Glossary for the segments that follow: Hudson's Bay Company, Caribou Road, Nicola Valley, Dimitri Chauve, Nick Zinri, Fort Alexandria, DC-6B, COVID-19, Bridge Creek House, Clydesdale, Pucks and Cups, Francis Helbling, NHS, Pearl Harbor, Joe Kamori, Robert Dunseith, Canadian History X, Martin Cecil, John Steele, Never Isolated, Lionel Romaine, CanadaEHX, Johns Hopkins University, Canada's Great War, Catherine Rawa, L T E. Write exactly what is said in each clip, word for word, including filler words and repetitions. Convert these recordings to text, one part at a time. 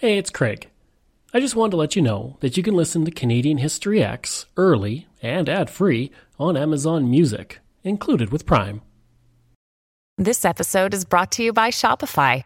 Hey, it's Craig. I just wanted to let you know that you can listen to Canadian History X early and ad-free on Amazon Music, included with Prime. This episode is brought to you by Shopify.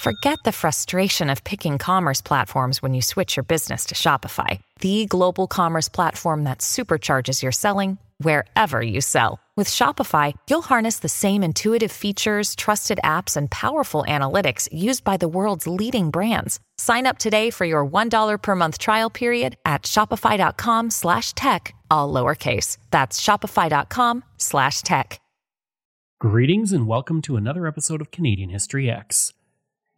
Forget the frustration of picking commerce platforms when you switch your business to Shopify, the global commerce platform that supercharges your selling wherever you sell. With Shopify, you'll harness the same intuitive features, trusted apps, and powerful analytics used by the world's leading brands. Sign up today for your one dollar per month trial period at shopify.com slash tech, all lowercase. That's shopify.com slash tech. Greetings and welcome to another episode of Canadian History X.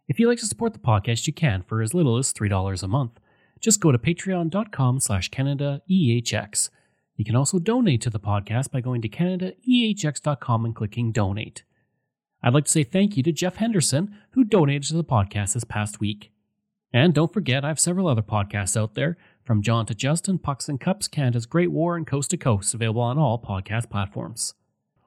If you'd like to support the podcast, you can for as little as three dollars a month. Just go to patreon.com slash CanadaEHX. You can also donate to the podcast by going to Canada E H X dot com and clicking Donate. I'd like to say thank you to Jeff Henderson, who donated to the podcast this past week. And don't forget, I have several other podcasts out there, from John to Justin, Pucks and Cups, Canada's Great War, and Coast to Coast, available on all podcast platforms.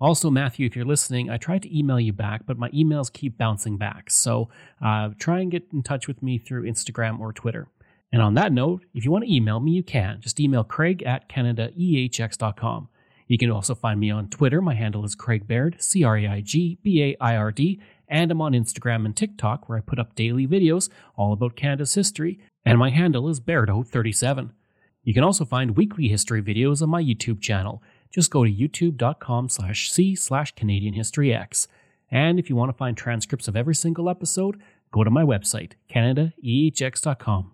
Also, Matthew, if you're listening, I tried to email you back, but my emails keep bouncing back. So uh, try and get in touch with me through Instagram or Twitter. And on that note, if you want to email me, you can. Just email Craig at Canada E H X dot com. You can also find me on Twitter. My handle is Craig Baird, C R A I G B A I R D. And I'm on Instagram and TikTok, where I put up daily videos all about Canada's history. And my handle is Bairdo thirty-seven. You can also find weekly history videos on my YouTube channel. Just go to youtube.com slash C slash Canadian History X. And if you want to find transcripts of every single episode, go to my website, Canada E H X dot com.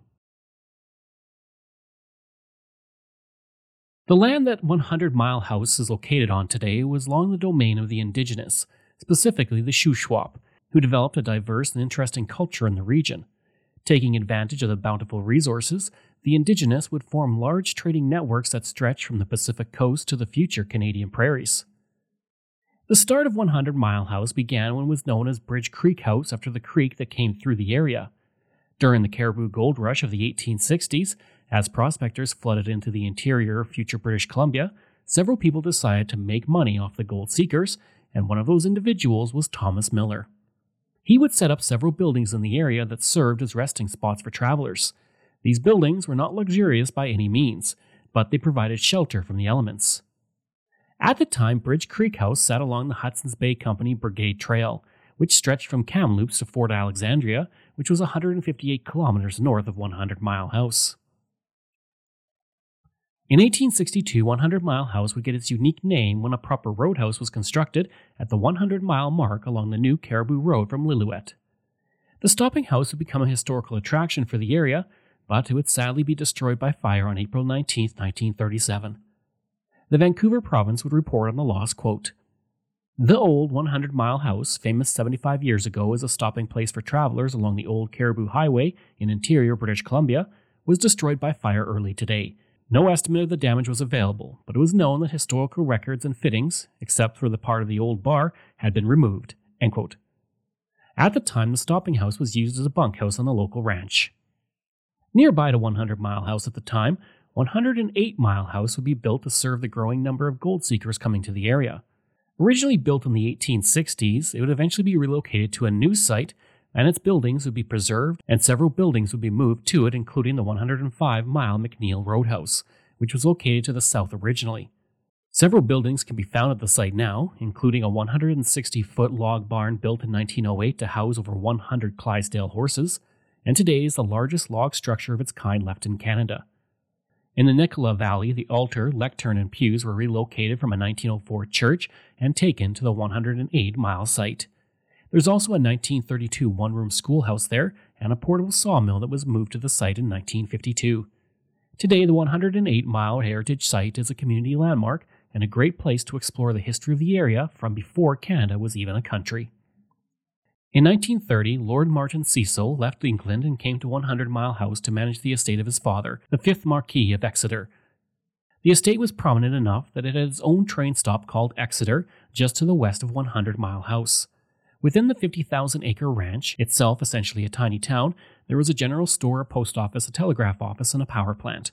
The land that Hundred Mile House is located on today was long the domain of the indigenous, specifically the Shuswap, who developed a diverse and interesting culture in the region. Taking advantage of the bountiful resources, the indigenous would form large trading networks that stretch from the Pacific coast to the future Canadian prairies. The start of Hundred Mile House began when it was known as Bridge Creek House after the creek that came through the area. During the Caribou Gold Rush of the eighteen sixties, as prospectors flooded into the interior of future British Columbia, several people decided to make money off the gold seekers, and one of those individuals was Thomas Miller. He would set up several buildings in the area that served as resting spots for travelers. These buildings were not luxurious by any means, but they provided shelter from the elements. At the time, Bridge Creek House sat along the Hudson's Bay Company Brigade Trail, which stretched from Kamloops to Fort Alexandria, which was one hundred fifty-eight kilometers north of Hundred Mile House. In eighteen sixty-two, Hundred Mile House would get its unique name when a proper roadhouse was constructed at the hundred mile mark along the new Caribou Road from Lillooet. The stopping house would become a historical attraction for the area, but it would sadly be destroyed by fire on April nineteenth, nineteen thirty-seven. The Vancouver province would report on the loss, quote, "The old Hundred Mile House, famous seventy-five years ago as a stopping place for travelers along the old Caribou Highway in interior British Columbia, was destroyed by fire early today. No estimate of the damage was available, but it was known that historical records and fittings, except for the part of the old bar, had been removed," end quote. At the time, the stopping house was used as a bunkhouse on the local ranch. Nearby to Hundred Mile House at the time, one hundred eight mile House would be built to serve the growing number of gold seekers coming to the area. Originally built in the eighteen sixties, it would eventually be relocated to a new site, and its buildings would be preserved, and several buildings would be moved to it, including the one hundred five mile McNeil Roadhouse, which was located to the south originally. Several buildings can be found at the site now, including a one hundred sixty foot log barn built in nineteen oh eight to house over one hundred Clydesdale horses, and today is the largest log structure of its kind left in Canada. In the Nicola Valley, the altar, lectern, and pews were relocated from a nineteen oh four church and taken to the hundred eight mile site. There's also a nineteen thirty-two one-room schoolhouse there and a portable sawmill that was moved to the site in nineteen fifty-two. Today, the hundred eight mile heritage site is a community landmark and a great place to explore the history of the area from before Canada was even a country. In nineteen thirty, Lord Martin Cecil left England and came to Hundred Mile House to manage the estate of his father, the fifth Marquis of Exeter. The estate was prominent enough that it had its own train stop called Exeter, just to the west of Hundred Mile House. Within the fifty thousand acre ranch, itself essentially a tiny town, there was a general store, a post office, a telegraph office, and a power plant.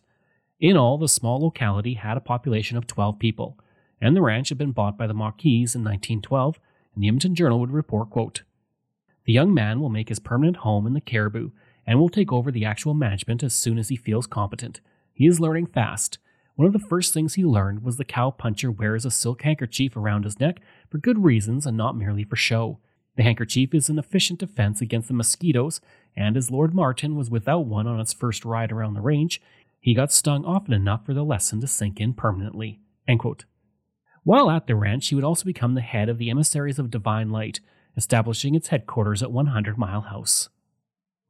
In all, the small locality had a population of twelve people, and the ranch had been bought by the Marquis in nineteen twelve, and the Edmonton Journal would report, quote, "The young man will make his permanent home in the Caribou, and will take over the actual management as soon as he feels competent. He is learning fast. One of the first things he learned was the cow puncher wears a silk handkerchief around his neck for good reasons and not merely for show. The handkerchief is an efficient defense against the mosquitoes, and as Lord Martin was without one on his first ride around the range, he got stung often enough for the lesson to sink in permanently. End quote. While at the ranch, he would also become the head of the Emissaries of Divine Light, establishing its headquarters at one hundred Mile House.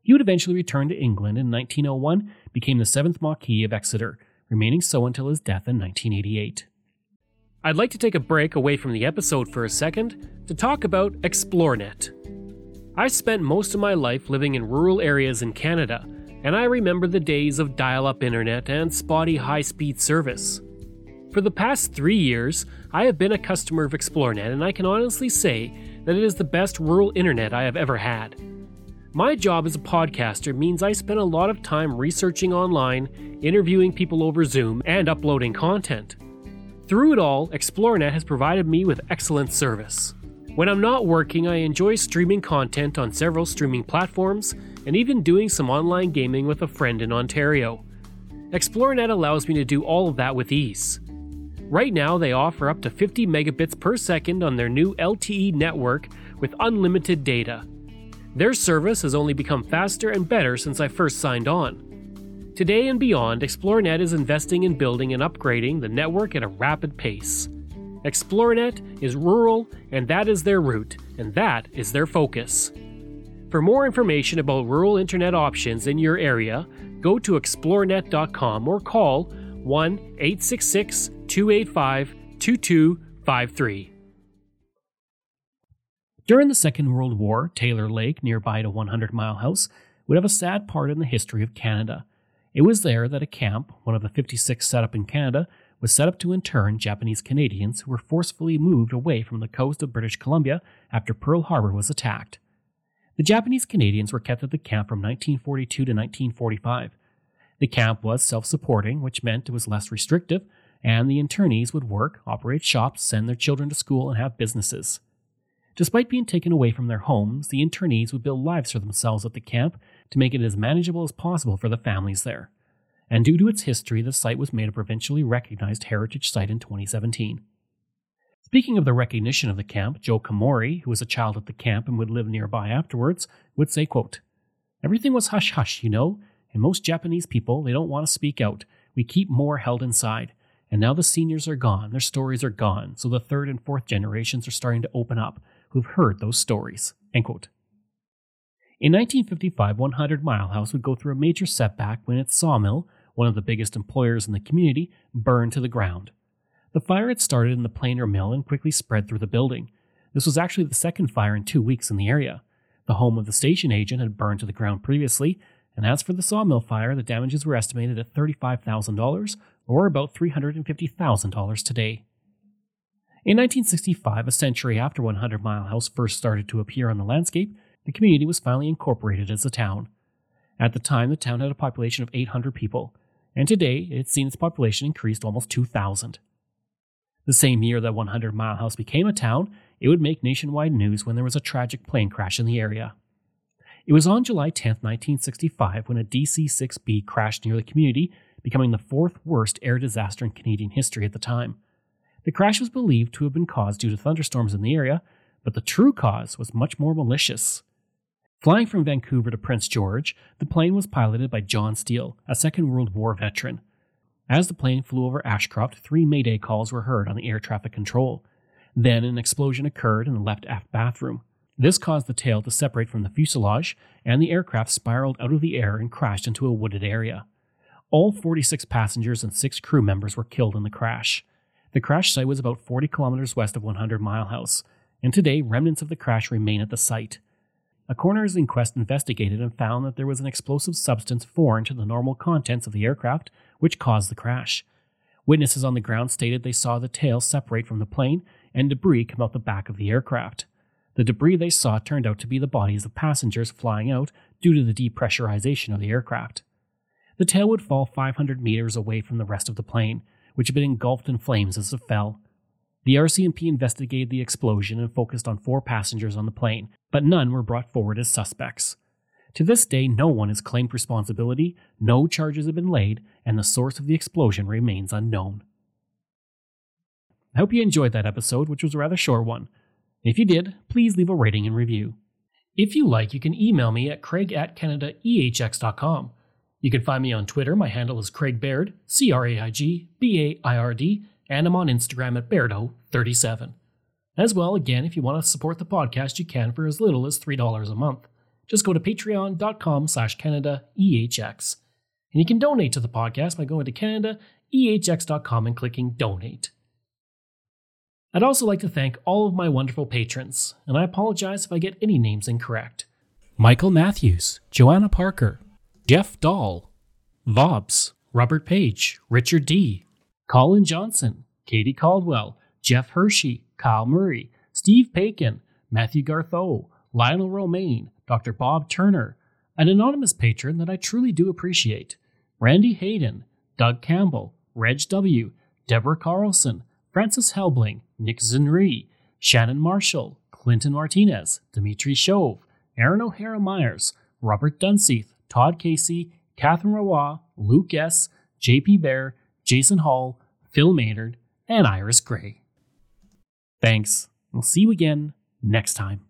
He would eventually return to England in nineteen oh one, became the seventh Marquis of Exeter, remaining so until his death in nineteen eighty-eight. I'd like to take a break away from the episode for a second to talk about ExplorNet. I spent most of my life living in rural areas in Canada, and I remember the days of dial-up internet and spotty high-speed service. For the past three years, I have been a customer of ExplorNet, and I can honestly say that it is the best rural internet I have ever had. My job as a podcaster means I spend a lot of time researching online, interviewing people over Zoom, and uploading content. Through it all, ExplorNet has provided me with excellent service. When I'm not working, I enjoy streaming content on several streaming platforms and even doing some online gaming with a friend in Ontario. ExplorNet allows me to do all of that with ease. Right now, they offer up to fifty megabits per second on their new L T E network with unlimited data. Their service has only become faster and better since I first signed on. Today and beyond, ExplorNet is investing in building and upgrading the network at a rapid pace. ExplorNet is rural, and that is their route, and that is their focus. For more information about rural internet options in your area, go to explornet dot com or call one eight six six, two eight five, two two five three. During the Second World War, Taylor Lake, nearby to one hundred Mile House, would have a sad part in the history of Canada. It was there that a camp, one of the fifty-six set up in Canada, was set up to intern Japanese Canadians who were forcefully moved away from the coast of British Columbia after Pearl Harbor was attacked. The Japanese Canadians were kept at the camp from nineteen forty-two to nineteen forty-five. The camp was self-supporting, which meant it was less restrictive, and the internees would work, operate shops, send their children to school, and have businesses. Despite being taken away from their homes, the internees would build lives for themselves at the camp to make it as manageable as possible for the families there. And due to its history, the site was made a provincially recognized heritage site in twenty seventeen. Speaking of the recognition of the camp, Joe Kamori, who was a child at the camp and would live nearby afterwards, would say, quote, "Everything was hush-hush, you know, and most Japanese people, they don't want to speak out. We keep more held inside. And now the seniors are gone, their stories are gone, so the third and fourth generations are starting to open up, who've heard those stories." End quote. In nineteen fifty-five, one hundred Mile House would go through a major setback when its sawmill, one of the biggest employers in the community, burned to the ground. The fire had started in the planer mill and quickly spread through the building. This was actually the second fire in two weeks in the area. The home of the station agent had burned to the ground previously, and as for the sawmill fire, the damages were estimated at thirty-five thousand dollars, or about three hundred fifty thousand dollars today. In nineteen sixty-five, a century after one hundred Mile House first started to appear on the landscape, the community was finally incorporated as a town. At the time, the town had a population of eight hundred people, and today it had seen its population increased almost two thousand. The same year that one hundred Mile House became a town, it would make nationwide news when there was a tragic plane crash in the area. It was on July tenth, nineteen sixty-five, when a D C six B crashed near the community, becoming the fourth worst air disaster in Canadian history at the time. The crash was believed to have been caused due to thunderstorms in the area, but the true cause was much more malicious. Flying from Vancouver to Prince George, the plane was piloted by John Steele, a Second World War veteran. As the plane flew over Ashcroft, three Mayday calls were heard on the air traffic control. Then an explosion occurred in the left aft bathroom. This caused the tail to separate from the fuselage, and the aircraft spiraled out of the air and crashed into a wooded area. All forty-six passengers and six crew members were killed in the crash. The crash site was about forty kilometers west of one hundred Mile House, and today remnants of the crash remain at the site. A coroner's inquest investigated and found that there was an explosive substance foreign to the normal contents of the aircraft, which caused the crash. Witnesses on the ground stated they saw the tail separate from the plane and debris come out the back of the aircraft. The debris they saw turned out to be the bodies of passengers flying out due to the depressurization of the aircraft. The tail would fall five hundred meters away from the rest of the plane, which had been engulfed in flames as it fell. The R C M P investigated the explosion and focused on four passengers on the plane, but none were brought forward as suspects. To this day, no one has claimed responsibility, no charges have been laid, and the source of the explosion remains unknown. I hope you enjoyed that episode, which was a rather short one. If you did, please leave a rating and review. If you like, you can email me at craig at canadaehx dot com. You can find me on Twitter, my handle is Craig Baird, C R A I G B A I R D, and I'm on Instagram at Bairdo thirty-seven. As well, again, if you want to support the podcast, you can for as little as three dollars a month. Just go to patreon dot com slash Canada E H X. And you can donate to the podcast by going to Canada E H X dot com and clicking Donate. I'd also like to thank all of my wonderful patrons, and I apologize if I get any names incorrect. Michael Matthews, Joanna Parker, Jeff Dahl, Vobs, Robert Page, Richard D., Colin Johnson, Katie Caldwell, Jeff Hershey, Kyle Murray, Steve Paikin, Matthew Gartho, Lionel Romaine, Doctor Bob Turner, an anonymous patron that I truly do appreciate, Randy Hayden, Doug Campbell, Reg W., Deborah Carlson, Francis Helbling, Nick Zinri, Shannon Marshall, Clinton Martinez, Dimitri Chauve, Aaron O'Hara Myers, Robert Dunseith, Todd Casey, Catherine Rawa, Luke S., J P Bear, Jason Hall, Phil Maynard, and Iris Gray. Thanks. We'll see you again next time.